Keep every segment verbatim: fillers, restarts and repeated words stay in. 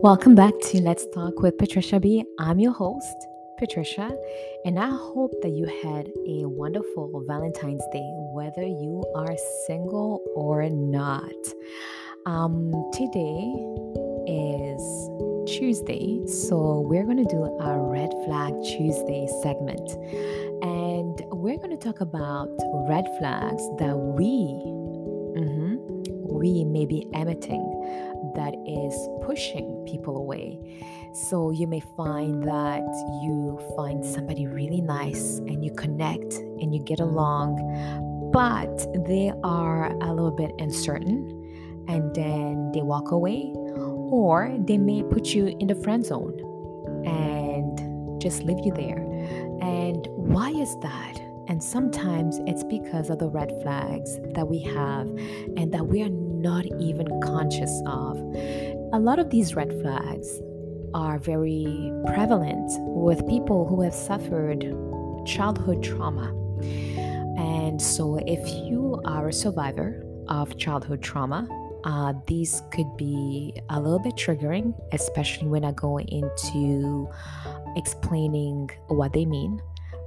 Welcome back to Let's Talk with Patricia B. I'm your host, Patricia, and I hope that you had a wonderful Valentine's Day, whether you are single or not. Um, today is Tuesday, so we're going to do a Red Flag Tuesday segment, and we're going to talk about red flags that we mm-hmm, we may be emitting that is pushing people away. So you may find that you find somebody really nice and you connect and you get along, but they are a little bit uncertain and then they walk away. Or they may put you in the friend zone and just leave you there. And why is that? And sometimes it's because of the red flags that we have and that we are not even conscious of. A lot of these red flags are very prevalent with people who have suffered childhood trauma. And so if you are a survivor of childhood trauma, Uh, these could be a little bit triggering, especially when I go into explaining what they mean.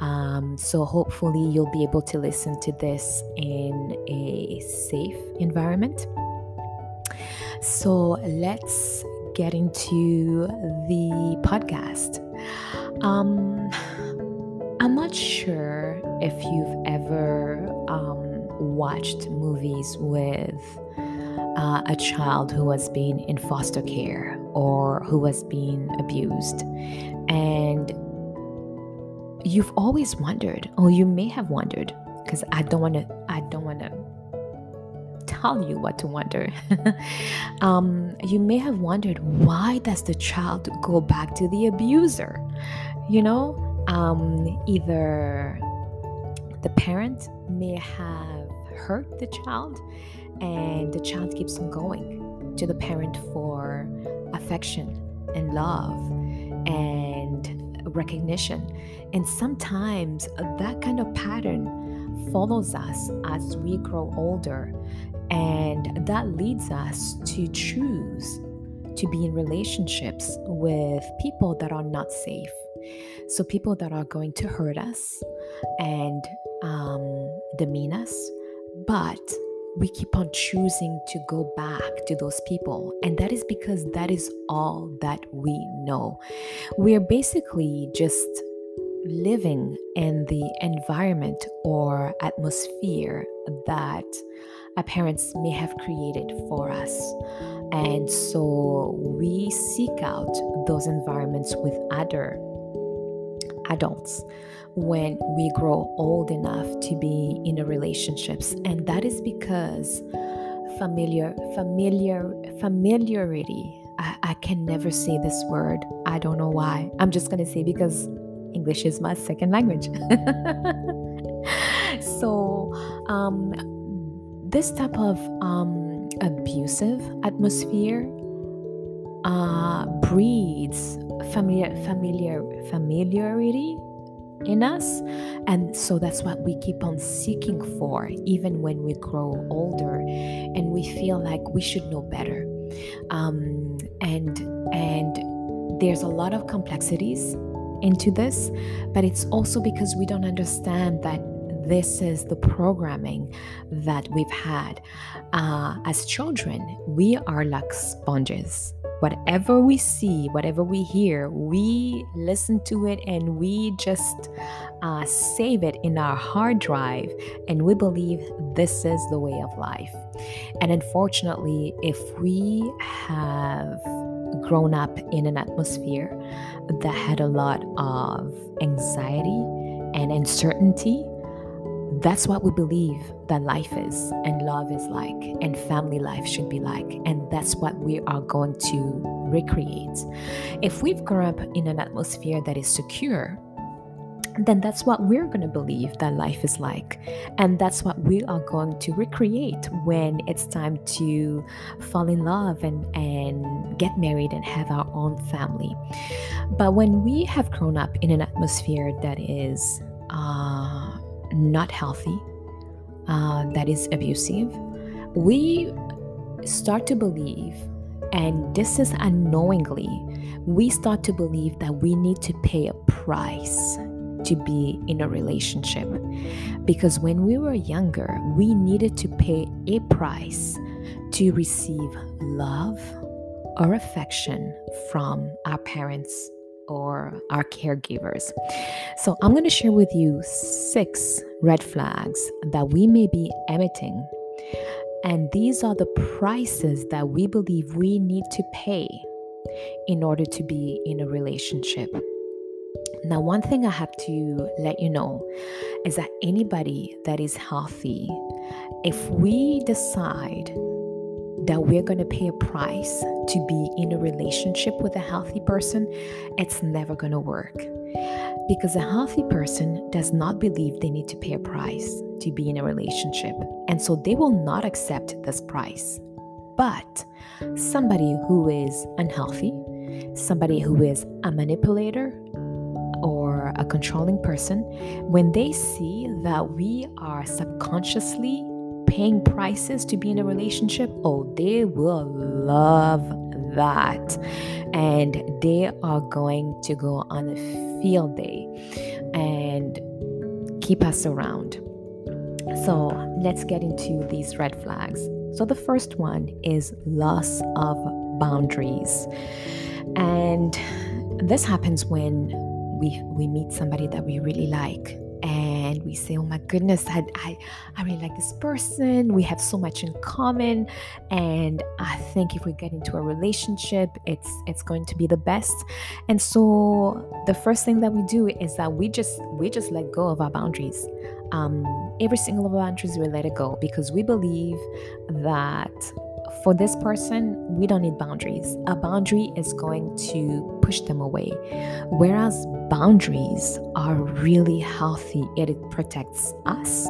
Um, so hopefully you'll be able to listen to this in a safe environment. So let's get into the podcast. Um, I'm not sure if you've ever um, watched movies with Uh, a child who has been in foster care or who has been abused, and you've always wondered, or you may have wondered, because I don't want to I don't want to tell you what to wonder. um, you may have wondered, why does the child go back to the abuser? You know, um, either the parent may have hurt the child and the child keeps on going to the parent for affection and love and recognition. And sometimes that kind of pattern follows us as we grow older, and that leads us to choose to be in relationships with people that are not safe. So people that are going to hurt us and um, demean us, but we keep on choosing to go back to those people. And that is because that is all that we know. We are basically just living in the environment or atmosphere that our parents may have created for us. And so we seek out those environments with other adults when we grow old enough to be in a relationships, and that is because familiar familiar familiarity I, I can never say this word. I don't know why. I'm just gonna say, because English is my second language. so um this type of um abusive atmosphere uh breeds familiar familiar familiarity in us, and so that's what we keep on seeking for even when we grow older and we feel like we should know better. um and and there's a lot of complexities into this, but it's also because we don't understand that this is the programming that we've had. Uh, as children, we are like sponges. Whatever we see, whatever we hear, we listen to it and we just uh, save it in our hard drive, and we believe this is the way of life. And unfortunately, if we have grown up in an atmosphere that had a lot of anxiety and uncertainty, that's what we believe that life is and love is like and family life should be like, and that's what we are going to recreate. If we've grown up in an atmosphere that is secure, then that's what we're going to believe that life is like, and that's what we are going to recreate when it's time to fall in love and, and get married and have our own family. But when we have grown up in an atmosphere that is uh, not healthy, uh, that is abusive, we start to believe And this is unknowingly, we start to believe that we need to pay a price to be in a relationship. Because when we were younger, we needed to pay a price to receive love or affection from our parents or our caregivers. So I'm going to share with you six red flags that we may be emitting. And these are the prices that we believe we need to pay in order to be in a relationship. Now, one thing I have to let you know is that anybody that is healthy, if we decide that we're going to pay a price to be in a relationship with a healthy person, it's never going to work. Because a healthy person does not believe they need to pay a price to be in a relationship. And so they will not accept this price. But somebody who is unhealthy, somebody who is a manipulator or a controlling person, when they see that we are subconsciously paying prices to be in a relationship, oh, they will love that. And they are going to go on a field day and keep us around. So let's get into these red flags. So the first one is loss of boundaries. And this happens when we we meet somebody that we really like. And we say, oh my goodness, I, I, I really like this person. We have so much in common. And I think if we get into a relationship, it's it's going to be the best. And so the first thing that we do is that we just we just let go of our boundaries. Um, every single of our boundaries, we let it go because we believe that for this person, we don't need boundaries. A boundary is going to push them away. Whereas boundaries are really healthy. It protects us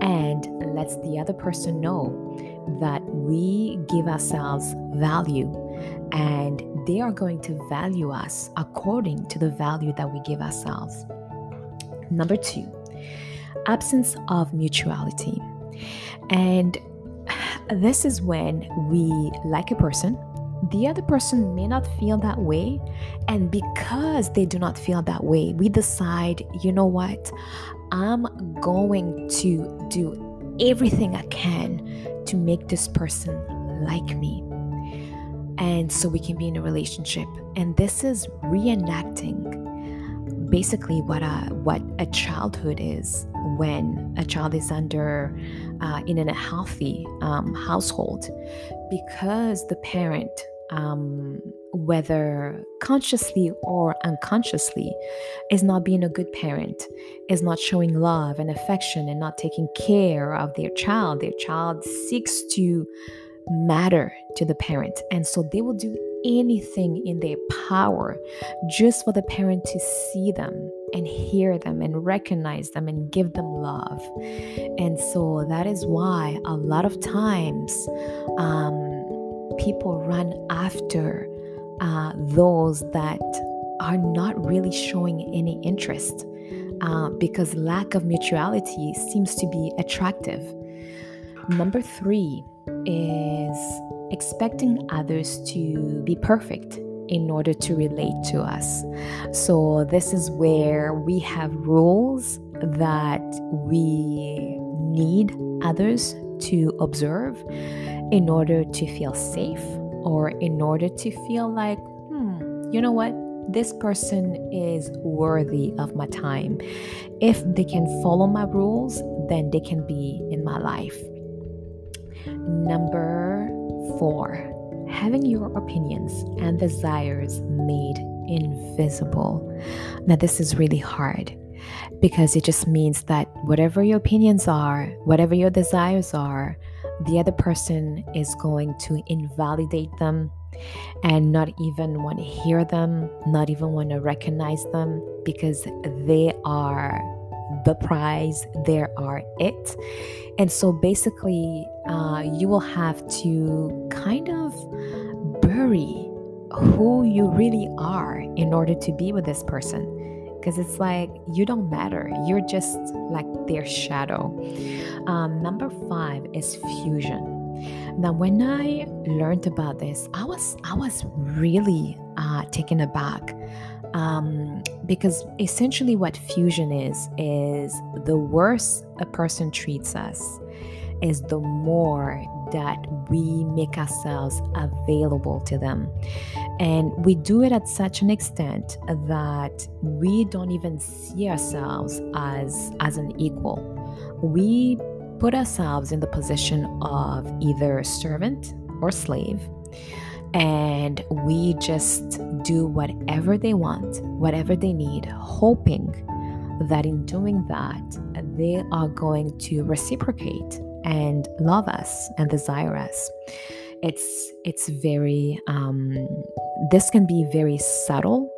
and lets the other person know that we give ourselves value, and they are going to value us according to the value that we give ourselves. Number two, absence of mutuality. And this is when we like a person. The other person may not feel that way, and because they do not feel that way, we decide, you know what, I'm going to do everything I can to make this person like me, and so we can be in a relationship. And this is reenacting basically what a, what a childhood is when a child is under uh, in a healthy um, household, because the parent, um, whether consciously or unconsciously, is not being a good parent, is not showing love and affection and not taking care of their child. Their child seeks to matter to the parent, and so they will do anything in their power just for the parent to see them and hear them and recognize them and give them love. And so that is why a lot of times um, people run after uh, those that are not really showing any interest uh, because lack of mutuality seems to be attractive. Number three is expecting others to be perfect in order to relate to us. So this is where we have rules that we need others to observe in order to feel safe, or in order to feel like, hmm, you know what, this person is worthy of my time. If they can follow my rules, then they can be in my life. Number four, having your opinions and desires made invisible. Now, this is really hard because it just means that whatever your opinions are, whatever your desires are, the other person is going to invalidate them and not even want to hear them, not even want to recognize them, because they are the prize, they are it. And so basically, uh, you will have to kind of bury who you really are in order to be with this person. Because it's like, you don't matter. You're just like their shadow. Um, number five is fusion. Now, when I learned about this, I was I was really uh, taken aback um, because essentially what fusion is, is the worse a person treats us is the more that we make ourselves available to them. And we do it at such an extent that we don't even see ourselves as, as an equal. We put ourselves in the position of either servant or slave, and we just do whatever they want, whatever they need, hoping that in doing that, they are going to reciprocate and love us and desire us. It's it's very, um, this can be very subtle,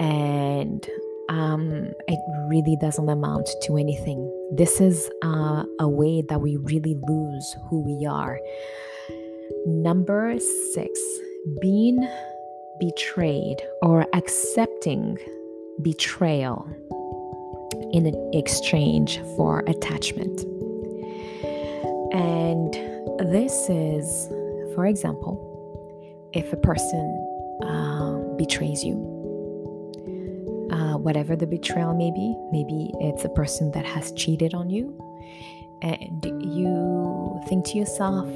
and um, it really doesn't amount to anything. This is uh, a way that we really lose who we are. Number six, being betrayed or accepting betrayal in an exchange for attachment. And this is, for example, if a person uh, betrays you, uh, whatever the betrayal may be, maybe it's a person that has cheated on you, and you think to yourself,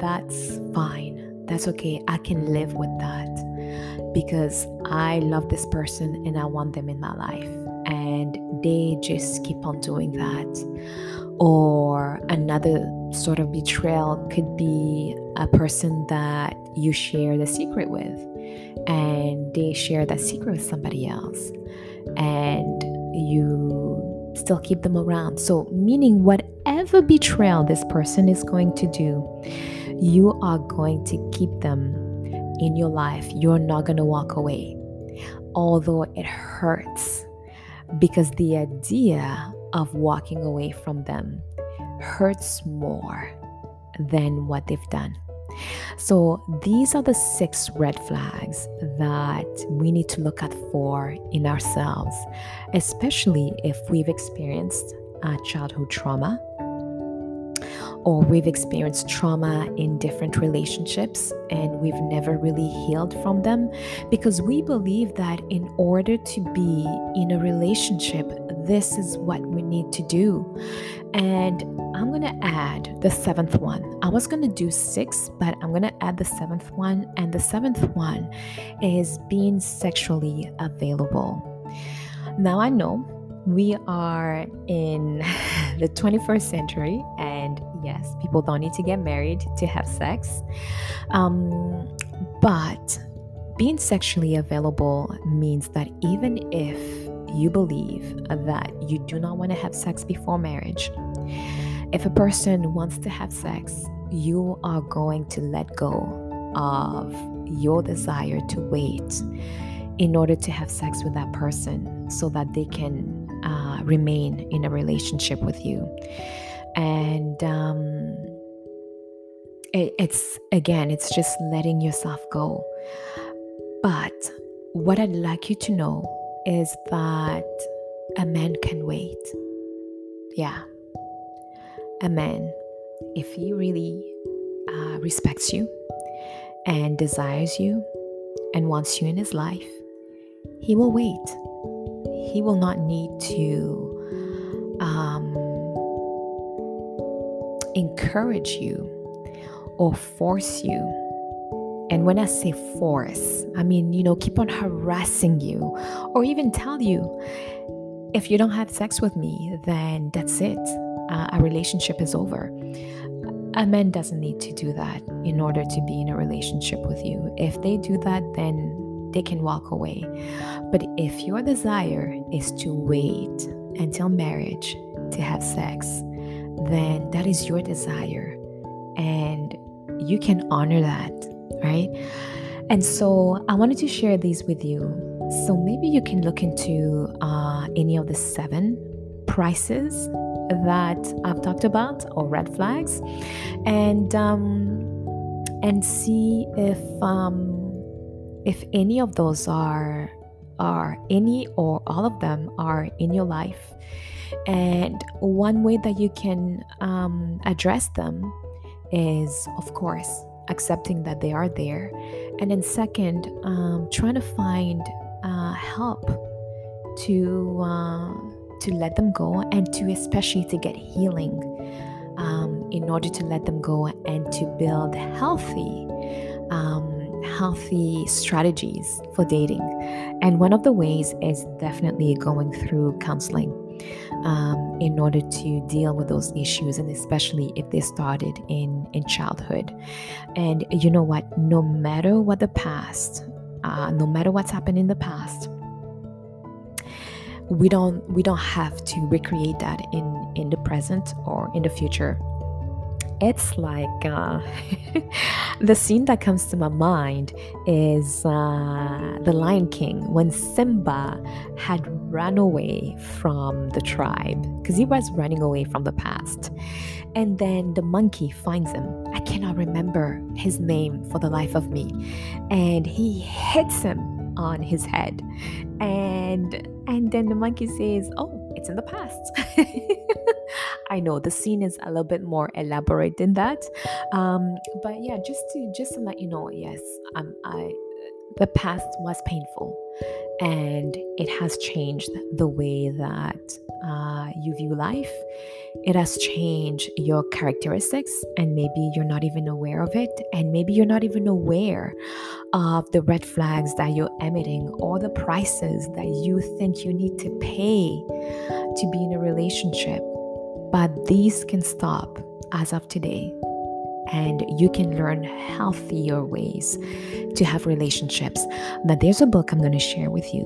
that's fine, that's okay, I can live with that because I love this person and I want them in my life, and they just keep on doing that. Or another sort of betrayal could be a person that you share the secret with, and they share that secret with somebody else, and you still keep them around. So meaning whatever betrayal this person is going to do, you are going to keep them in your life. You're not going to walk away, although it hurts, because the idea of walking away from them hurts more than what they've done. So these are the six red flags that we need to look at for in ourselves, especially if we've experienced uh, childhood trauma, or we've experienced trauma in different relationships and we've never really healed from them, because we believe that in order to be in a relationship, this is what we need to do. And I'm going to add the seventh one. I was going to do six, but I'm going to add the seventh one. And the seventh one is being sexually available. Now, I know we are in the twenty-first century, and yes, people don't need to get married to have sex. Um, but being sexually available means that even if you believe that you do not want to have sex before marriage, if a person wants to have sex, you are going to let go of your desire to wait in order to have sex with that person so that they can uh, remain in a relationship with you. And um, it, it's, again, it's just letting yourself go. But what I'd like you to know is that a man can wait. Yeah. A man, if he really uh, respects you and desires you and wants you in his life, he will wait. He will not need to um, encourage you or force you. And when I say force, I mean, you know, keep on harassing you, or even tell you, if you don't have sex with me, then that's it. Uh, our relationship is over. A man doesn't need to do that in order to be in a relationship with you. If they do that, then they can walk away. But if your desire is to wait until marriage to have sex, then that is your desire, and you can honor that. Right? And so I wanted to share these with you. So maybe you can look into uh, any of the seven prices that I've talked about, or red flags, and um, and see if um, if any of those are are any or all of them are in your life. And one way that you can um, address them is, of course, accepting that they are there. And then second, um, trying to find uh, help to uh, to let them go, and to especially to get healing um, in order to let them go and to build healthy um, healthy strategies for dating. And one of the ways is definitely going through counseling um, in order to deal with those issues, and especially if they started in, in childhood. And you know what? No matter what the past, uh, no matter what's happened in the past, we don't we don't have to recreate that in, in the present or in the future. It's like uh, the scene that comes to my mind is uh, The Lion King, when Simba had run away from the tribe because he was running away from the past. And then the monkey finds him. I cannot remember his name for the life of me. And he hits him on his head. And, and then the monkey says, "Oh, it's in the past." I know the scene is a little bit more elaborate than that, um, but yeah, just to just to let you know, yes, um, I the past was painful, and it has changed the way that uh, you view life. It has changed your characteristics, and maybe you're not even aware of it, and maybe you're not even aware of the red flags that you're emitting or the prices that you think you need to pay to be in a relationship. But these can stop as of today, and you can learn healthier ways to have relationships. Now, there's a book I'm going to share with you.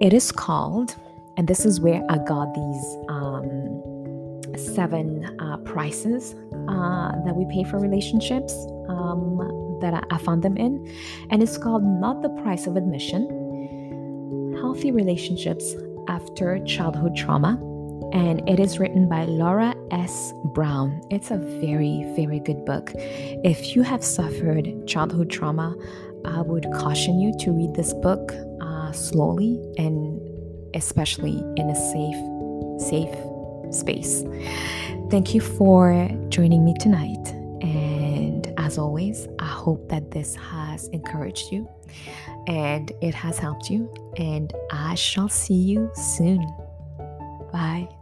It is called, and this is where I got these um, seven uh, prices uh, that we pay for relationships, um, that I, I found them in. And it's called Not the Price of Admission, Healthy Relationships After Childhood Trauma. And it is written by Laura S. Brown. It's a very, very good book. If you have suffered childhood trauma, I would caution you to read this book uh, slowly, and especially in a safe, safe space. Thank you for joining me tonight. And as always, I hope that this has encouraged you and it has helped you. And I shall see you soon. Bye.